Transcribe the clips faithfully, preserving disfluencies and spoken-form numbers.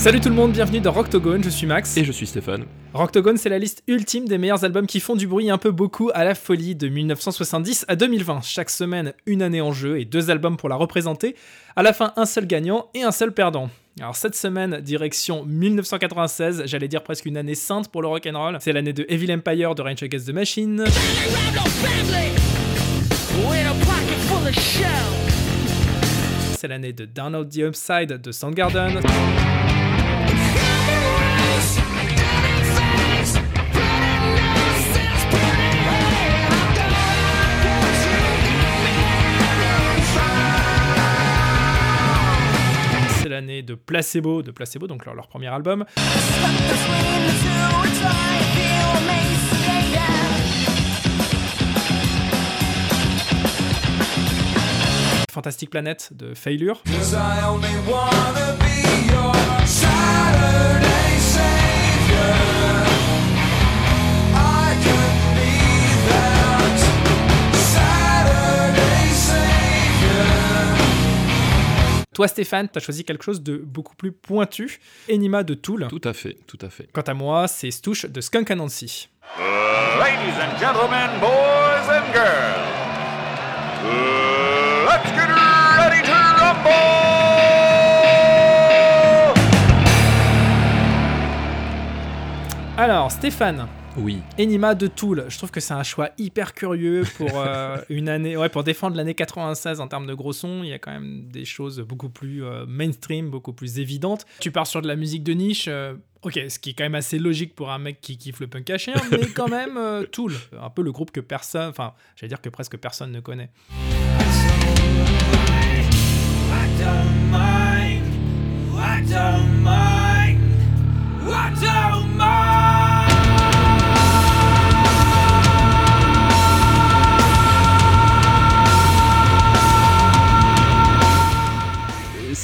Salut tout le monde, bienvenue dans Rocktogone, je suis Max. Et je suis Stéphane. Rocktogone, c'est la liste ultime des meilleurs albums qui font du bruit un peu beaucoup à la folie de dix-neuf soixante-dix à deux mille vingt. Chaque semaine, une année en jeu et deux albums pour la représenter. À la fin, un seul gagnant et un seul perdant. Alors cette semaine, direction dix-neuf quatre-vingt-seize, j'allais dire presque une année sainte pour le rock'n'roll. C'est l'année de Evil Empire, de Rage Against The Machine. C'est l'année de Down on the Upside, de Soundgarden. L'année de Placebo, de Placebo, donc leur, leur premier album. Fantastic Planet, de Failure. Toi, Stéphane, t'as choisi quelque chose de beaucoup plus pointu, Ænima de Tool. Tout à fait, tout à fait. Quant à moi, c'est Stoosh de Skunk Anansie. Uh, ladies and gentlemen, boys and girls, uh, let's get ready to rumble! Alors, Stéphane. Oui. Ænima de Tool, je trouve que c'est un choix hyper curieux pour euh, une année, ouais, pour défendre l'année quatre-vingt-seize en termes de gros sons. Il y a quand même des choses beaucoup plus euh, mainstream, beaucoup plus évidentes. Tu pars sur de la musique de niche. Euh, Ok, ce qui est quand même assez logique pour un mec qui kiffe le punk à chien, mais quand même, euh, Tool, un peu le groupe que personne, enfin, j'allais dire que presque personne ne connaît.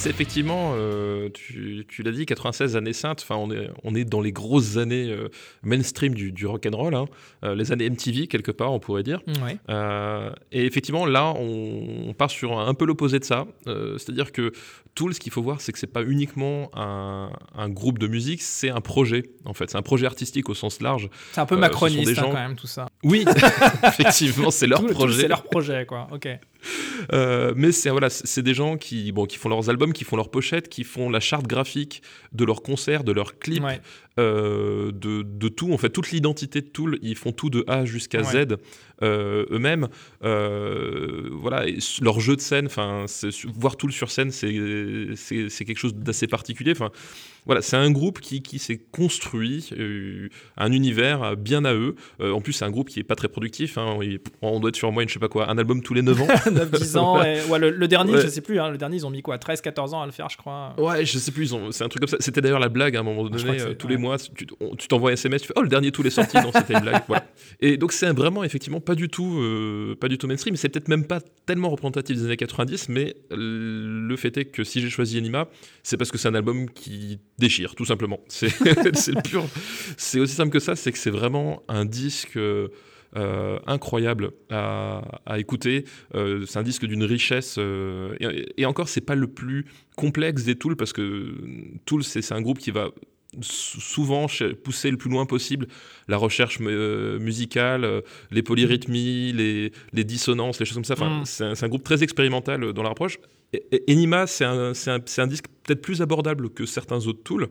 Effectivement, euh, tu, tu l'as dit, quatre-vingt-seize, années saintes, enfin, on, est, on est dans les grosses années euh, mainstream du, du rock'n'roll, hein, euh, les années M T V, quelque part, on pourrait dire. Ouais. Euh, et effectivement, là, on, on part sur un, un peu l'opposé de ça. Euh, c'est-à-dire que Tool, ce qu'il faut voir, c'est que ce n'est pas uniquement un, un groupe de musique, c'est un projet, en fait. C'est un projet artistique au sens large. C'est un peu euh, macroniste, gens... hein, quand même, tout ça. Oui, effectivement, c'est leur tout, projet. Tout, c'est leur projet, quoi. OK. Euh, mais c'est, voilà, c'est des gens qui, bon, qui font leurs albums, qui font leurs pochettes, qui font la charte graphique de leurs concerts, de leurs clips, ouais. euh, de, de tout, en fait, toute l'identité de Tool, ils font tout de A jusqu'à ouais. Z euh, eux-mêmes. Euh, voilà, et leur jeu de scène, c'est, voir Tool sur scène, c'est, c'est, c'est quelque chose d'assez particulier. Voilà, c'est un groupe qui, qui s'est construit euh, un univers bien à eux. Euh, en plus, c'est un groupe qui n'est pas très productif. Hein, il, on doit être sur moyenne, je ne sais pas quoi, un album tous les neuf ans. neuf dix ans. Ouais. Et, ouais, le, le dernier, ouais. Je ne sais plus. Hein, le dernier, ils ont mis quoi, treize quatorze ans à le faire, je crois. Ouais, je ne sais plus. Ils ont, c'est un truc comme ça. C'était d'ailleurs la blague à un moment donné. Euh, tous ouais. les mois, tu, on, tu t'envoies un S M S, tu fais « Oh, le dernier, tous les sorties !» Non, c'était une blague. Voilà. Et donc, c'est vraiment, effectivement, pas du tout, euh, pas du tout mainstream. C'est peut-être même pas tellement représentatif des années quatre-vingt-dix, mais le fait est que si j'ai choisi Ænima, c'est parce que c'est un album qui... déchire, tout simplement. C'est, c'est, pur, c'est aussi simple que ça, c'est que c'est vraiment un disque euh, incroyable à, à écouter. Euh, c'est un disque d'une richesse. Euh, et, et encore, c'est pas le plus complexe des Tool, parce que Tool, c'est, c'est un groupe qui va souvent pousser le plus loin possible la recherche euh, musicale, les polyrythmies, les, les dissonances, les choses comme ça. Enfin, mm. c'est, un, c'est un groupe très expérimental dans leur approche. Ænima, c'est un, c'est, un, c'est un disque peut-être plus abordable que certains autres Tool,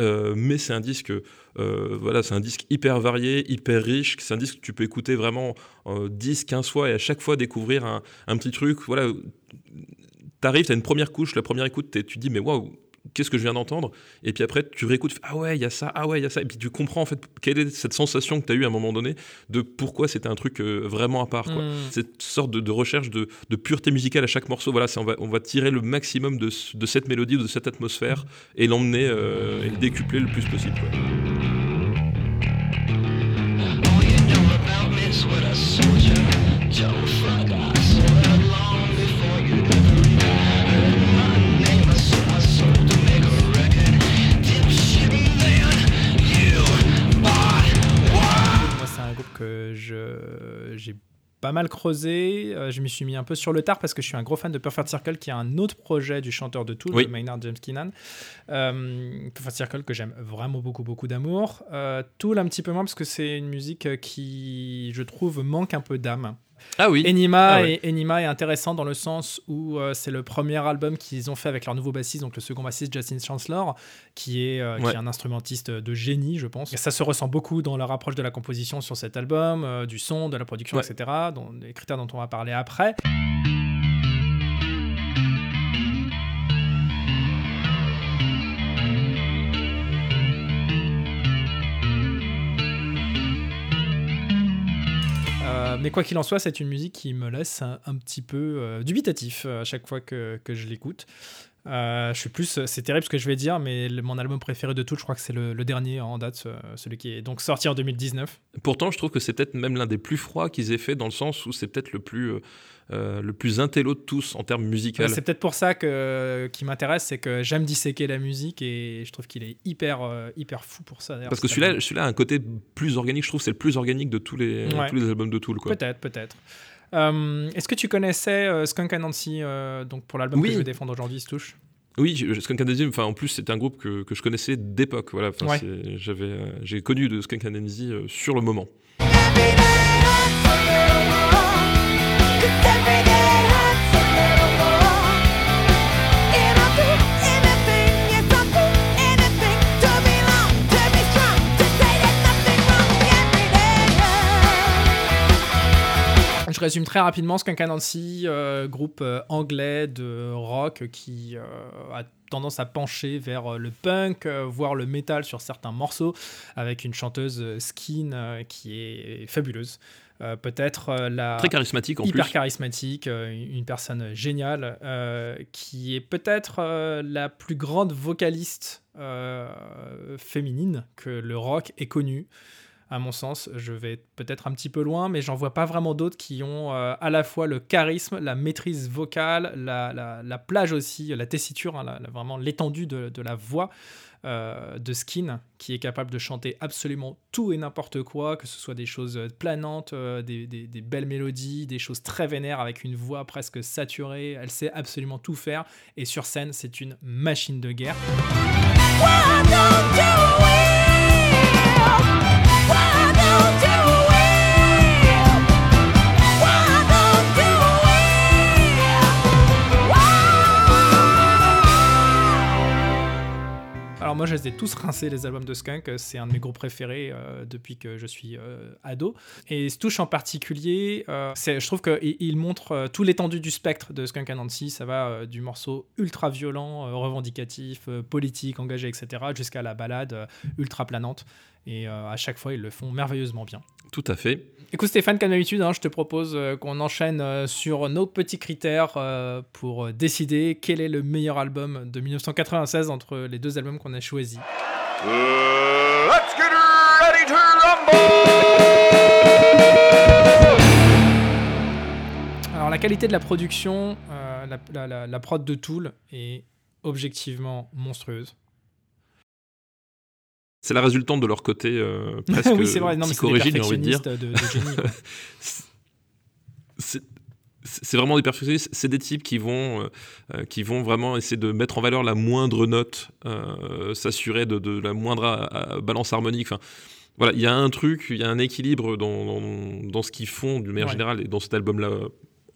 euh, mais c'est un disque, euh, voilà, c'est un disque hyper varié, hyper riche. C'est un disque que tu peux écouter vraiment euh, dix, quinze fois et à chaque fois découvrir un, un petit truc. Voilà, t'arrives, t'as une première couche, la première écoute, tu te dis mais waouh, qu'est-ce que je viens d'entendre? Et puis après, tu réécoutes, ah ouais, il y a ça, ah ouais, il y a ça. Et puis tu comprends en fait quelle est cette sensation que tu as eue à un moment donné de pourquoi c'était un truc euh, vraiment à part. Quoi. Mmh. Cette sorte de, de recherche de, de pureté musicale à chaque morceau. Voilà, c'est, on, va, on va tirer le maximum de, de cette mélodie, de cette atmosphère et l'emmener euh, et le décupler le plus possible. Quoi. Que je j'ai pas mal creusé, euh, je m'y suis mis un peu sur le tard parce que je suis un gros fan de Perfect Circle, qui est un autre projet du chanteur de Tool, oui. de Maynard James Keenan. Euh, Perfect Circle que j'aime vraiment beaucoup, beaucoup d'amour. Euh, Tool un petit peu moins parce que c'est une musique qui, je trouve, manque un peu d'âme. Ah oui. Ænima, ah ouais. est, Ænima est intéressant dans le sens où euh, c'est le premier album qu'ils ont fait avec leur nouveau bassiste, donc le second bassiste Justin Chancellor, qui est, euh, ouais. qui est un instrumentiste de génie, je pense. Et ça se ressent beaucoup dans leur approche de la composition sur cet album, euh, du son, de la production, ouais. et cetera, dont, les critères dont on va parler après. Mais quoi qu'il en soit, c'est une musique qui me laisse un, un petit peu euh, dubitatif à chaque fois que, que je l'écoute. Euh, je suis plus, c'est terrible ce que je vais dire, mais le, mon album préféré de tout, je crois que c'est le, le dernier en date, celui qui est donc sorti en deux mille dix-neuf. Pourtant, je trouve que c'est peut-être même l'un des plus froids qu'ils aient fait, dans le sens où c'est peut-être le plus, euh, le plus intello de tous en termes musicaux. C'est peut-être pour ça que qui m'intéresse, c'est que j'aime disséquer la musique et je trouve qu'il est hyper, hyper fou pour ça. Parce que celui-là, celui-là a un côté plus organique. Je trouve que c'est le plus organique de tous les, ouais. tous les albums de Tool, quoi. Peut-être, peut-être. Euh, est-ce que tu connaissais euh, Skunk Anansie euh, donc pour l'album oui. que je vais défendre aujourd'hui, Stoosh? Oui, je, Skunk Anansie, enfin en plus c'est un groupe que, que je connaissais d'époque, voilà, ouais. c'est, j'avais, euh, j'ai connu de Skunk Anansie euh, sur le moment. Je résume très rapidement Skunk Anansie, euh, groupe euh, anglais de rock qui euh, a tendance à pencher vers le punk, euh, voire le métal sur certains morceaux, avec une chanteuse Skin euh, qui est fabuleuse. Euh, peut-être euh, la très charismatique en hyper plus. charismatique, euh, une personne géniale euh, qui est peut-être euh, la plus grande vocaliste euh, féminine que le rock ait connue. À mon sens, je vais peut-être un petit peu loin, mais j'en vois pas vraiment d'autres qui ont euh, à la fois le charisme, la maîtrise vocale, la, la, la plage aussi, la tessiture, hein, la, la, vraiment l'étendue de, de la voix euh, de Skin, qui est capable de chanter absolument tout et n'importe quoi, que ce soit des choses planantes, euh, des, des, des belles mélodies, des choses très vénères avec une voix presque saturée. Elle sait absolument tout faire et sur scène, c'est une machine de guerre. Why don't you win? Alors moi, je les ai tous rincés, les albums de Skunk. C'est un de mes groupes préférés euh, depuis que je suis euh, ado. Et Stoosh en particulier, euh, c'est, je trouve qu'il montre euh, tout l'étendue du spectre de Skunk Anansie. Ça va euh, du morceau ultra violent, euh, revendicatif, euh, politique, engagé, et cetera, jusqu'à la balade euh, ultra planante. Et euh, à chaque fois, ils le font merveilleusement bien. Tout à fait. Écoute Stéphane, comme d'habitude, hein, je te propose euh, qu'on enchaîne euh, sur nos petits critères euh, pour décider quel est le meilleur album de dix-neuf cent quatre-vingt-seize entre les deux albums qu'on a choisis. Uh, let's get ready to rumble. Alors la qualité de la production, euh, la, la, la, la prod de Tool est objectivement monstrueuse. C'est la résultante de leur côté euh, presque oui, c'est vrai. Non, mais psychorigide, j'ai envie de dire. De, de génie, c'est, c'est vraiment des perfectionnistes. C'est des types qui vont, euh, qui vont vraiment essayer de mettre en valeur la moindre note, euh, s'assurer de, de la moindre à, à balance harmonique. Enfin, voilà, il y a un truc, il y a un équilibre dans, dans, dans ce qu'ils font, d'une manière ouais. générale, et dans cet album-là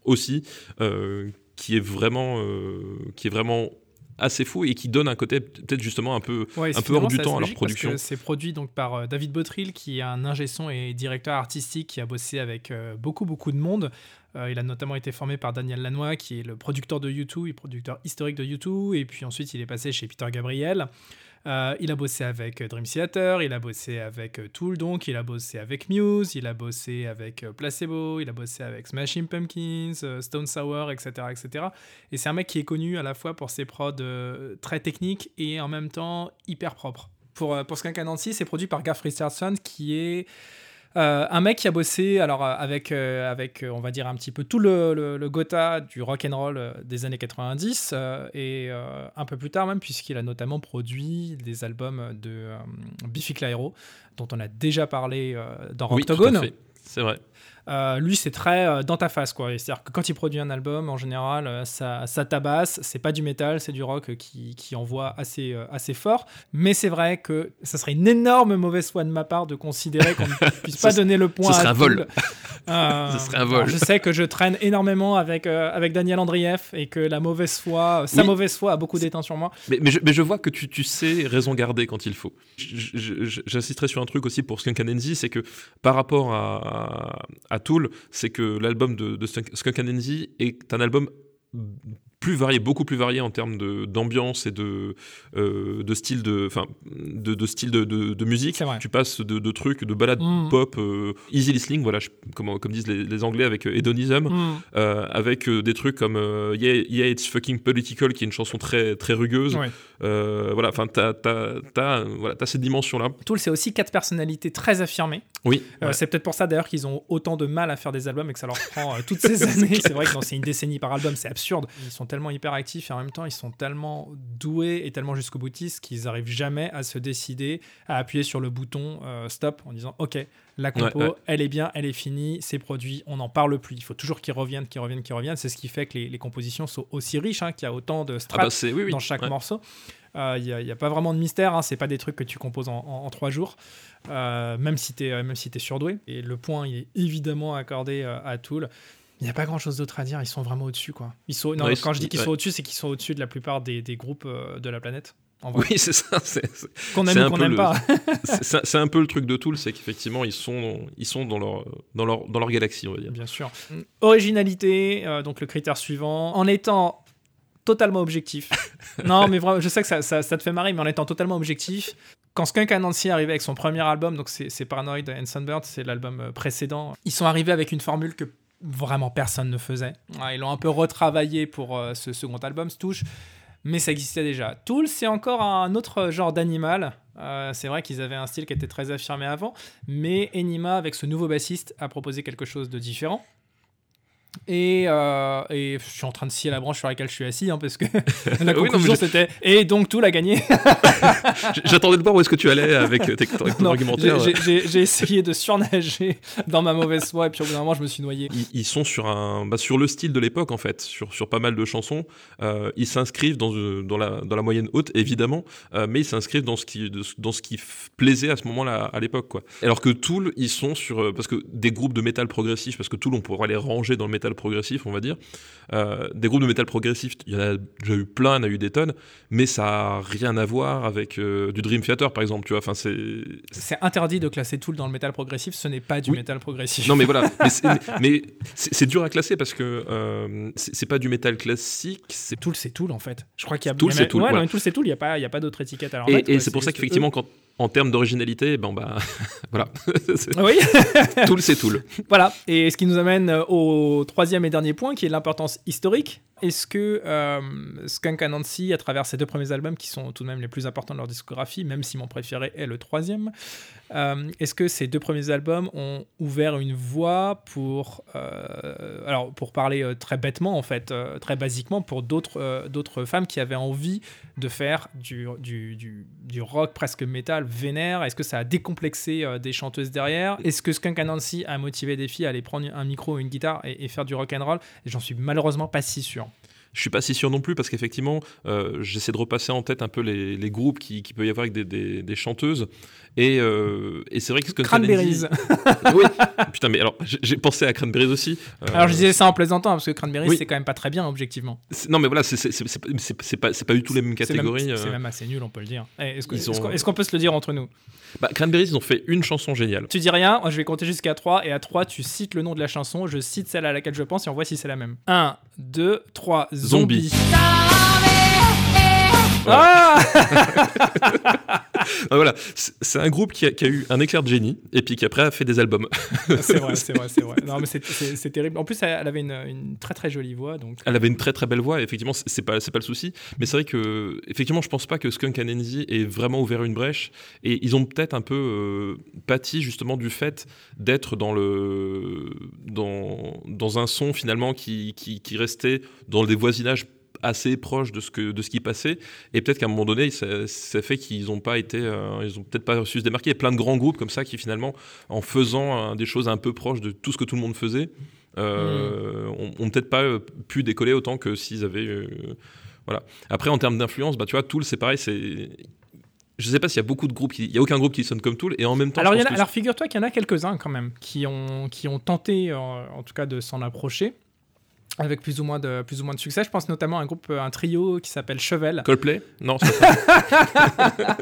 aussi, euh, qui est vraiment... Euh, qui est vraiment assez fou et qui donne un côté peut-être justement un peu, ouais, un peu hors du temps à leur production. C'est produit donc par euh, David Bottrill, qui est un ingé son et directeur artistique qui a bossé avec euh, beaucoup beaucoup de monde. Euh, il a notamment été formé par Daniel Lanois, qui est le producteur de U deux, et producteur historique de U deux, et puis ensuite il est passé chez Peter Gabriel. Euh, il a bossé avec Dream Theater, il a bossé avec Tool, donc il a bossé avec Muse, il a bossé avec Placebo, il a bossé avec Smashing Pumpkins, euh, Stone Sour, et cetera, et cetera. Et c'est un mec qui est connu à la fois pour ses prods euh, très techniques et en même temps hyper propres. Pour, euh, pour Skunk Anansie, c'est produit par Garth Richardson, qui est... Euh, un mec qui a bossé alors avec euh, avec on va dire un petit peu tout le le, le gotha du rock and roll des années quatre-vingt-dix euh, et euh, un peu plus tard même, puisqu'il a notamment produit des albums de euh, Biffy Clyro, dont on a déjà parlé euh, dans Rocktogone. Oui, tout à fait. C'est vrai. Euh, lui, c'est très euh, dans ta face, quoi. Et c'est-à-dire que quand il produit un album, en général, euh, ça, ça tabasse. C'est pas du métal, c'est du rock euh, qui, qui envoie assez, euh, assez fort. Mais c'est vrai que ça serait une énorme mauvaise foi de ma part de considérer qu'on ne puisse pas donner le point. Ce serait un vol. Euh, ce serait un vol. Je sais que je traîne énormément avec, euh, avec Daniel Andrieff et que la mauvaise foi, euh, sa oui. mauvaise foi a beaucoup d'éteint sur moi. Mais, mais, je, mais je vois que tu, tu sais raison garder quand il faut. Je, je, je, j'insisterai sur un truc aussi pour Skunk Anansie, c'est que par rapport à, à, à Tool, c'est que l'album de, de Skunk Anansie est un album plus varié, beaucoup plus varié en termes de, d'ambiance et de, euh, de style de, enfin, de, de style de, de, de musique. Tu passes de, de trucs, de ballades mm. pop, euh, easy listening, voilà, je, comme, comme disent les, les Anglais avec Hedonism, mm. euh, avec des trucs comme euh, yeah, yeah, it's fucking political, qui est une chanson très, très rugueuse. Ouais. Euh, voilà, enfin, t'as, t'as, t'as, voilà, t'as cette dimension-là. Tool, c'est aussi quatre personnalités très affirmées. Oui. Euh, ouais. C'est peut-être pour ça d'ailleurs qu'ils ont autant de mal à faire des albums et que ça leur prend euh, toutes ces années. C'est, c'est vrai que non, c'est une décennie par album, c'est absurde. Ils sont tellement hyperactifs et en même temps ils sont tellement doués et tellement jusqu'au boutiste qu'ils n'arrivent jamais à se décider à appuyer sur le bouton euh, stop en disant ok, la compo ouais, ouais. elle est bien, elle est finie, c'est produit, on n'en parle plus. Il faut toujours qu'ils reviennent, qu'ils reviennent, qu'ils reviennent. C'est ce qui fait que les, les compositions sont aussi riches, hein, qu'il y a autant de strates ah bah c'est, oui, oui, dans chaque ouais. morceau. Il euh, n'y a, y a pas vraiment de mystère, hein. C'est pas des trucs que tu composes en, en, en trois jours, euh, même si t'es même si t'es surdoué. Et le point il est évidemment accordé euh, à Tool. Il n'y a pas grand-chose d'autre à dire, ils sont vraiment au-dessus, quoi. Ils sont... Non, ouais, quand je dis qu'ils ouais. sont au-dessus, c'est qu'ils sont au-dessus de la plupart des, des groupes euh, de la planète. En vrai. Oui, c'est ça. C'est, c'est, qu'on aime c'est ou qu'on n'aime pas. c'est, c'est un peu le truc de Tool, c'est qu'effectivement, ils sont, ils sont dans, leur, dans, leur, dans leur galaxie, on va dire. Bien sûr. Originalité, euh, donc le critère suivant, en étant totalement objectif. Non, mais vraiment, je sais que ça, ça, ça te fait marrer, mais en étant totalement objectif... Quand Skunk Anansie arrivait avec son premier album, donc c'est, c'est Paranoid and Sunbird, c'est l'album précédent, ils sont arrivés avec une formule que vraiment personne ne faisait. Ouais, ils l'ont un peu retravaillé pour euh, ce second album, Stoosh, mais ça existait déjà. Tool, c'est encore un autre genre d'animal. Euh, c'est vrai qu'ils avaient un style qui était très affirmé avant, mais Ænima, avec ce nouveau bassiste, a proposé quelque chose de différent. Et, euh, et je suis en train de scier la branche sur laquelle je suis assis, hein, parce que la conclusion oui, c'était et donc Tool a gagné. J'attendais de voir où est-ce que tu allais avec tes, ton non, argumentaire. J'ai, j'ai, j'ai essayé de surnager dans ma mauvaise foi et puis au bout d'un moment je me suis noyé. Ils, ils sont sur un, bah, sur le style de l'époque en fait, sur sur pas mal de chansons. Euh, ils s'inscrivent dans dans la dans la moyenne haute évidemment, euh, mais ils s'inscrivent dans ce qui dans ce qui plaisait à ce moment-là à l'époque quoi. Alors que Tool ils sont sur parce que des groupes de métal progressif parce que Tool on pourrait les ranger dans le métal progressif, on va dire. Euh, des groupes de métal progressif, il y en a déjà eu plein, il y en a eu des tonnes, mais ça n'a rien à voir avec euh, du Dream Theater, par exemple. Tu vois, enfin, c'est... c'est interdit de classer Tool dans le métal progressif, ce n'est pas du oui. métal progressif. Non, mais voilà, mais c'est, mais c'est, c'est dur à classer parce que euh, c'est, c'est pas du métal classique. C'est... Tool, c'est Tool, en fait. Je crois qu'il y a Tool, c'est Tool. Ouais, non, Tool, c'est Tool, il n'y a pas, il y a pas d'autre étiquette. Alors, et mettre, et ouais, c'est, c'est pour ça qu'effectivement, eux... quand en termes d'originalité, ben bah voilà. Oui. Tool, c'est Tool. Voilà. Et ce qui nous amène au troisième et dernier point, qui est l'importance historique. Est-ce que euh, Skunk Anansie, à travers ses deux premiers albums, qui sont tout de même les plus importants de leur discographie, même si mon préféré est le troisième, euh, est-ce que ces deux premiers albums ont ouvert une voie pour, euh, alors pour parler euh, très bêtement en fait, euh, très basiquement, pour d'autres euh, d'autres femmes qui avaient envie de faire du du du, du rock presque métal vénère? Est-ce que ça a décomplexé euh, des chanteuses derrière? Est-ce que Skunk Anansie a motivé des filles à aller prendre un micro ou une guitare et, et faire du rock and roll? Et j'en suis malheureusement pas si sûr. Je suis pas si sûr non plus parce qu'effectivement, euh, j'essaie de repasser en tête un peu les, les groupes qui, qui peut y avoir avec des, des, des chanteuses et, euh, et c'est vrai que Cranberries. Oui. Putain mais alors j'ai, j'ai pensé à Cranberries aussi. Euh... Alors je disais ça en plaisantant hein, parce que Cranberries oui. c'est quand même pas très bien objectivement. C'est, non mais voilà c'est c'est c'est, c'est, c'est, c'est pas c'est pas du tout les mêmes catégories. C'est même, euh... c'est même assez nul on peut le dire. Eh, est-ce, que, est-ce, ont... est-ce, qu'on, est-ce qu'on peut se le dire entre nous? Bah Cranberries ils ont fait une chanson géniale. Tu dis rien, je vais compter jusqu'à trois et à trois tu cites le nom de la chanson, je cite celle à laquelle je pense et on voit si c'est la même. un, deux, trois. Zombie. Ah voilà, c'est un groupe qui a, qui a eu un éclair de génie et puis qui après a fait des albums. C'est vrai, c'est vrai, c'est vrai. Non mais c'est, c'est, c'est terrible. En plus, elle avait une, une très très jolie voix, donc. Elle avait une très très belle voix. Et effectivement, c'est, c'est pas c'est pas le souci. Mais c'est vrai que effectivement, je pense pas que Skunk Anansie ait vraiment ouvert une brèche. Et ils ont peut-être un peu euh, pâti justement du fait d'être dans le dans dans un son finalement qui qui, qui restait dans des voisinages assez proche de ce que de ce qui passait, et peut-être qu'à un moment donné ça, ça fait qu'ils n'ont pas été euh, ils ont peut-être pas su se démarquer. Il y a plein de grands groupes comme ça qui finalement en faisant euh, des choses un peu proches de tout ce que tout le monde faisait euh, mmh. ont, ont peut-être pas pu décoller autant que s'ils avaient euh, voilà. Après en termes d'influence, bah tu vois, Tool c'est pareil, c'est je sais pas s'il y a beaucoup de groupes qui... il y a aucun groupe qui sonne comme Tool, et en même temps alors, je pense a, que... alors figure-toi qu'il y en a quelques-uns quand même qui ont qui ont tenté en, en tout cas de s'en approcher avec plus ou moins de plus ou moins de succès. Je pense notamment à un groupe, un trio qui s'appelle Chevelle. Coldplay ? Non. C'est pas...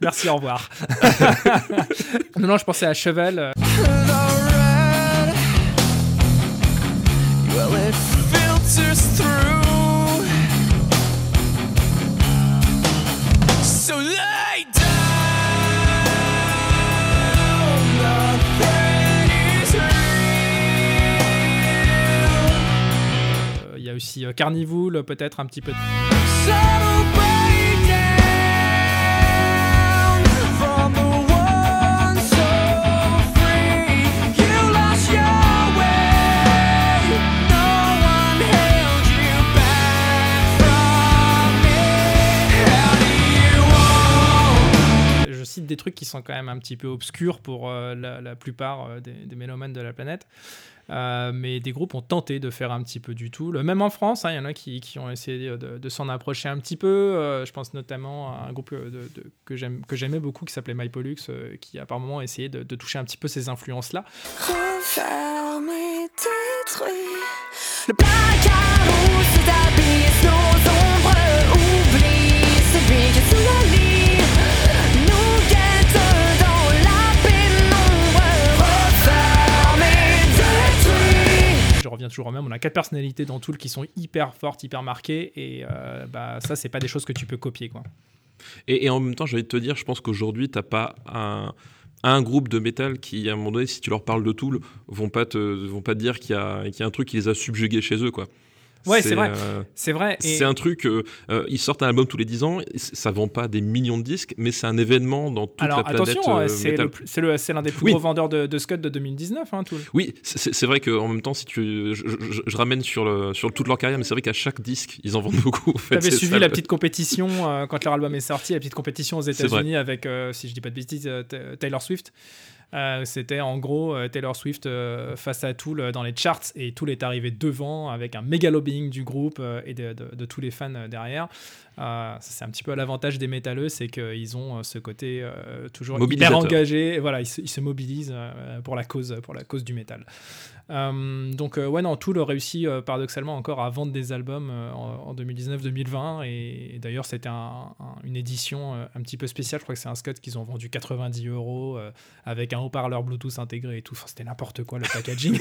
Merci, au revoir. non, non, je pensais à Chevelle. Aussi euh, Carnivool, peut-être un petit peu. Je cite des trucs qui sont quand même un petit peu obscurs pour euh, la, la plupart euh, des, des mélomanes de la planète. Euh, mais des groupes ont tenté de faire un petit peu du tout. Le, même en France, il hein, y en a qui, qui ont essayé de, de s'en approcher un petit peu. Euh, je pense notamment à un groupe de, de, que, j'aime, que j'aimais beaucoup qui s'appelait My Pollux, euh, qui a par moments essayé de, de toucher un petit peu ces influences-là. Refermé, détruit. Le placard où s'établissent nos ombres, oublie celui qui est sous la ligne. Je reviens toujours au même, on a quatre personnalités dans Tool qui sont hyper fortes, hyper marquées, et euh, bah, ça, c'est pas des choses que tu peux copier, quoi. Et, et en même temps, j'allais te dire, je pense qu'aujourd'hui, t'as pas un, un groupe de métal qui, à un moment donné, si tu leur parles de Tool, vont pas te, vont pas te dire qu'il y a, qu'il y a un truc qui les a subjugués chez eux, quoi. Ouais, c'est, c'est vrai. Euh, c'est vrai. Et... C'est un truc. Euh, euh, ils sortent un album tous les dix ans. Ça vend pas des millions de disques, mais c'est un événement dans toute alors, la planète. Alors attention, euh, c'est, le, c'est, le, c'est l'un des plus oui. gros vendeurs de, de Scud de deux mille dix-neuf, hein, Tool. Oui, c'est, c'est vrai que en même temps, si tu, je, je, je ramène sur le sur toute leur carrière, mais c'est vrai qu'à chaque disque, ils en vendent beaucoup. En fait, t'avais suivi ça, la petite compétition euh, quand leur album est sorti, la petite compétition aux États-Unis avec, euh, si je dis pas de bêtises, euh, Taylor Swift. Euh, c'était en gros euh, Taylor Swift euh, face à Tool euh, dans les charts, et Tool est arrivé devant avec un méga lobbying du groupe euh, et de, de, de tous les fans euh, derrière. Euh, c'est un petit peu à l'avantage des métalleux, c'est qu'ils ont euh, ce côté euh, toujours hyper engagé, et voilà, ils se, ils se mobilisent euh, pour la cause, pour la cause du métal. Euh, donc euh, ouais non, Tool réussit euh, paradoxalement encore à vendre des albums euh, en deux mille dix-neuf deux mille vingt, et, et d'ailleurs c'était un, un, une édition euh, un petit peu spéciale. Je crois que c'est un Scud qu'ils ont vendu quatre-vingt-dix euros euh, avec un haut-parleur Bluetooth intégré et tout. Enfin, c'était n'importe quoi le packaging.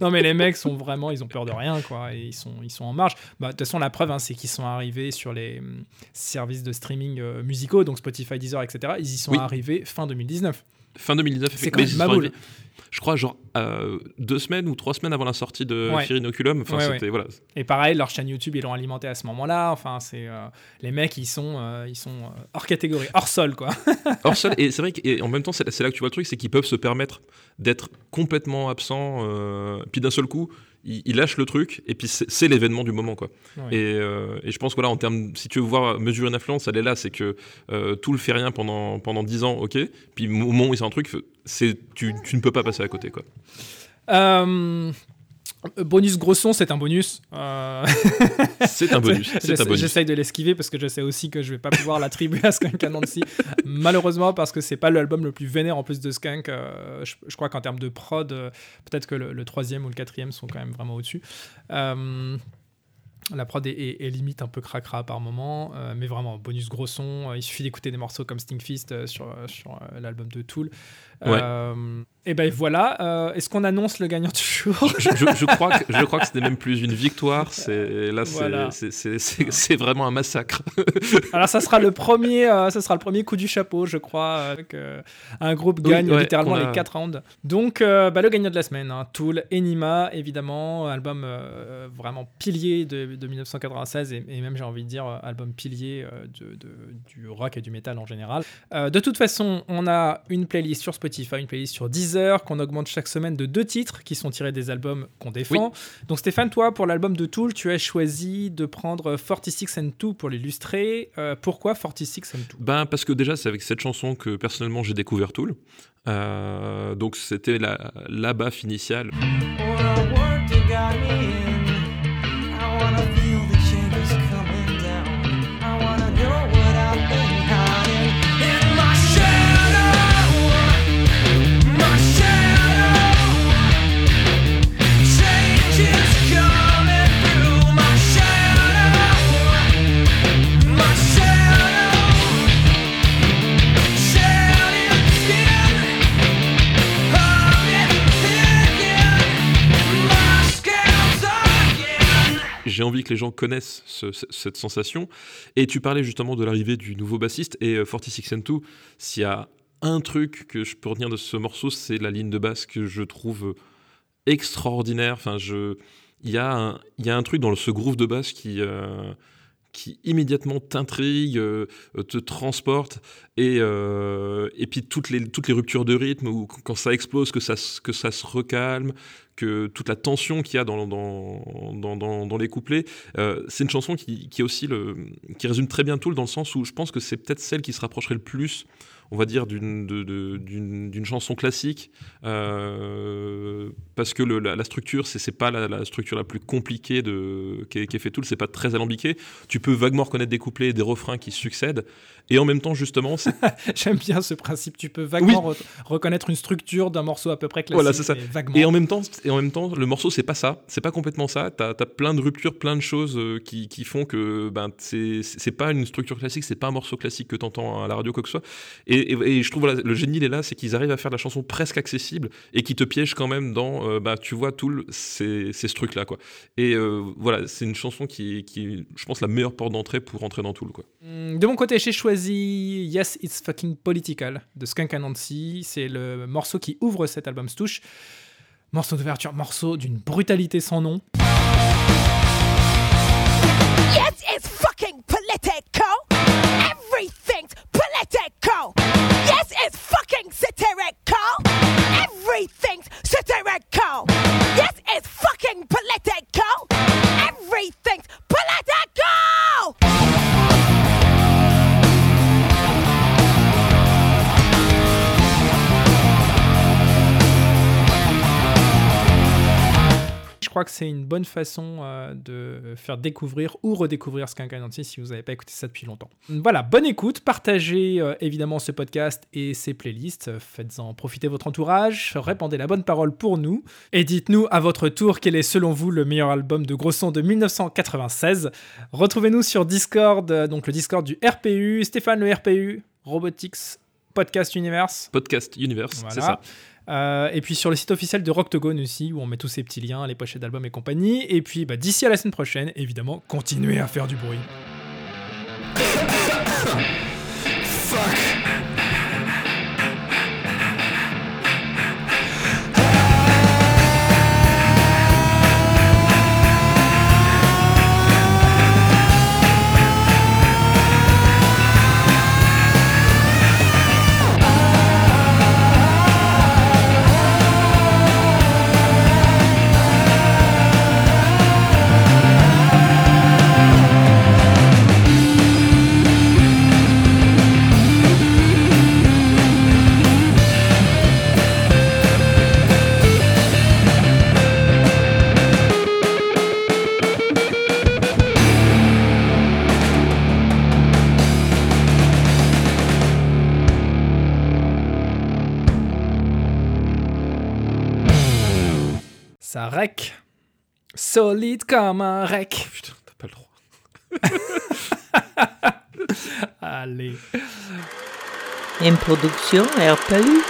Non mais les mecs sont vraiment, ils ont peur de rien, quoi, et ils sont, ils sont en marge. Bah, de toute façon la preuve hein, c'est qu'ils sont arrivés sur les mm, services de streaming euh, musicaux, donc Spotify, Deezer, etc. Ils y sont oui. arrivés fin deux mille dix-neuf. Fin deux mille dix-neuf, c'est quand même ma boule. Je crois genre euh, deux semaines ou trois semaines avant la sortie de ouais. Fire Inoculum. Enfin, ouais, c'était, ouais. Voilà. Et pareil, leur chaîne YouTube, ils l'ont alimentée à ce moment-là. Enfin, c'est euh, les mecs, ils sont, euh, ils sont euh, hors catégorie, hors sol, quoi. Hors sol. Et c'est vrai qu'en même temps, c'est là, c'est là que tu vois le truc, c'est qu'ils peuvent se permettre d'être complètement absents, euh, puis d'un seul coup. Il lâche le truc, et puis c'est, c'est l'événement du moment, quoi. Ouais. Et, euh, et je pense que là, en termes, si tu veux voir mesurer une influence, elle est là, c'est que euh, Tool fait rien pendant pendant dix ans, ok. Puis au moment où c'est un truc, c'est tu tu ne peux pas passer à côté, quoi. Euh... Bonus gros son, c'est un bonus. Euh... C'est un bonus. C'est j'essaie, un bonus. J'essaye de l'esquiver parce que je sais aussi que je vais pas pouvoir l'attribuer à Skunk Anansie, malheureusement, parce que c'est pas l'album le plus vénère en plus de Skunk. Euh, je, je crois qu'en termes de prod, euh, peut-être que le, le troisième ou le quatrième sont quand même vraiment au-dessus. Euh... La prod est, est, est limite un peu cracra par moment, euh, mais vraiment, bonus gros son. Euh, il suffit d'écouter des morceaux comme Sting Fist euh, sur, euh, sur euh, l'album de Tool. Ouais. Euh, et ben voilà, euh, est-ce qu'on annonce le gagnant du jour ? je, je, je, crois que, je crois que ce n'est même plus une victoire, c'est, là c'est, voilà. c'est, c'est, c'est, c'est vraiment un massacre. Alors ça sera, le premier, euh, ça sera le premier coup du chapeau, je crois, euh, qu'un groupe gagne oui, ouais, littéralement a... les quatre rounds. Donc euh, bah, le gagnant de la semaine, hein, Tool, Ænima, évidemment, album euh, vraiment pilier de de dix-neuf cent quatre-vingt-seize, et, et même j'ai envie de dire album pilier euh, de, de, du rock et du métal en général. Euh, de toute façon, on a une playlist sur Spotify, une playlist sur Deezer, Deezer, qu'on augmente chaque semaine de deux titres qui sont tirés des albums qu'on défend. Oui. Donc Stéphane, toi, pour l'album de Tool, tu as choisi de prendre forty-six and two pour l'illustrer. Euh, pourquoi forty-six and two ? Ben, parce que déjà, c'est avec cette chanson que personnellement j'ai découvert Tool. Euh, donc c'était la, la baffe initiale. J'ai envie que les gens connaissent ce, cette sensation. Et tu parlais justement de l'arrivée du nouveau bassiste. Et forty-six and two, s'il y a un truc que je peux retenir de ce morceau, c'est la ligne de basse que je trouve extraordinaire. Enfin, je, il y a un, il y a un truc dans ce groove de basse qui, euh, qui immédiatement t'intrigue, euh, te transporte. Et, euh, et puis toutes les, toutes les ruptures de rythme, où, quand ça explose, que ça, que ça se recalme, que toute la tension qu'il y a dans, dans, dans, dans, dans les couplets, euh, c'est une chanson qui, qui, aussi le, qui résume très bien Tool, dans le sens où je pense que c'est peut-être celle qui se rapprocherait le plus, on va dire, d'une, de, de, d'une, d'une chanson classique, euh, parce que le, la, la structure, c'est, c'est pas la, la structure la plus compliquée de, qu'est, qu'est fait Tool, c'est pas très alambiqué, tu peux vaguement reconnaître des couplets et des refrains qui succèdent, et en même temps, justement... C'est... J'aime bien ce principe, tu peux vaguement oui. re- reconnaître une structure d'un morceau à peu près classique, voilà, c'est ça. Mais vaguement... Et en même temps, Et en même temps, le morceau, c'est pas ça, c'est pas complètement ça. T'as, t'as plein de ruptures, plein de choses qui, qui font que ben, c'est, c'est pas une structure classique, c'est pas un morceau classique que t'entends à la radio, quoi que ce soit. Et, et, et je trouve, voilà, le génie, il est là, c'est qu'ils arrivent à faire la chanson presque accessible et qui te piège quand même dans, euh, bah, tu vois, Tool, c'est, c'est ce truc-là, quoi. Et euh, voilà, c'est une chanson qui, qui, je pense, la meilleure porte d'entrée pour rentrer dans Tool, quoi. De mon côté, j'ai choisi Yes, It's Fucking Political de Skunk Anansie. C'est le morceau qui ouvre cet album Stoosh. Morceau d'ouverture, morceau d'une brutalité sans nom. Yes, it's fucking political. Everything's political. Yes, it's fucking satirical. Everything's satirical. Yes, it's fucking political. Everything's political. Je crois que c'est une bonne façon euh, de faire découvrir ou redécouvrir Skunk Anansie si vous n'avez pas écouté ça depuis longtemps. Voilà, bonne écoute, partagez euh, évidemment ce podcast et ses playlists, euh, faites-en profiter votre entourage, répandez la bonne parole pour nous, et dites-nous à votre tour quel est selon vous le meilleur album de gros son de dix-neuf cent quatre-vingt-seize. Retrouvez-nous sur Discord, euh, donc le Discord du R P U, Stéphane le R P U, Robotics, Podcast Universe. Podcast Universe, voilà. C'est ça. Euh, et puis sur le site officiel de Rocktogone aussi, où on met tous ces petits liens, les pochettes d'albums et compagnie. Et puis bah, d'ici à la semaine prochaine, évidemment, continuez à faire du bruit. Fuck. Ça rec. Solide comme un rec. Putain, t'as pas le droit. Allez. Une production R P U.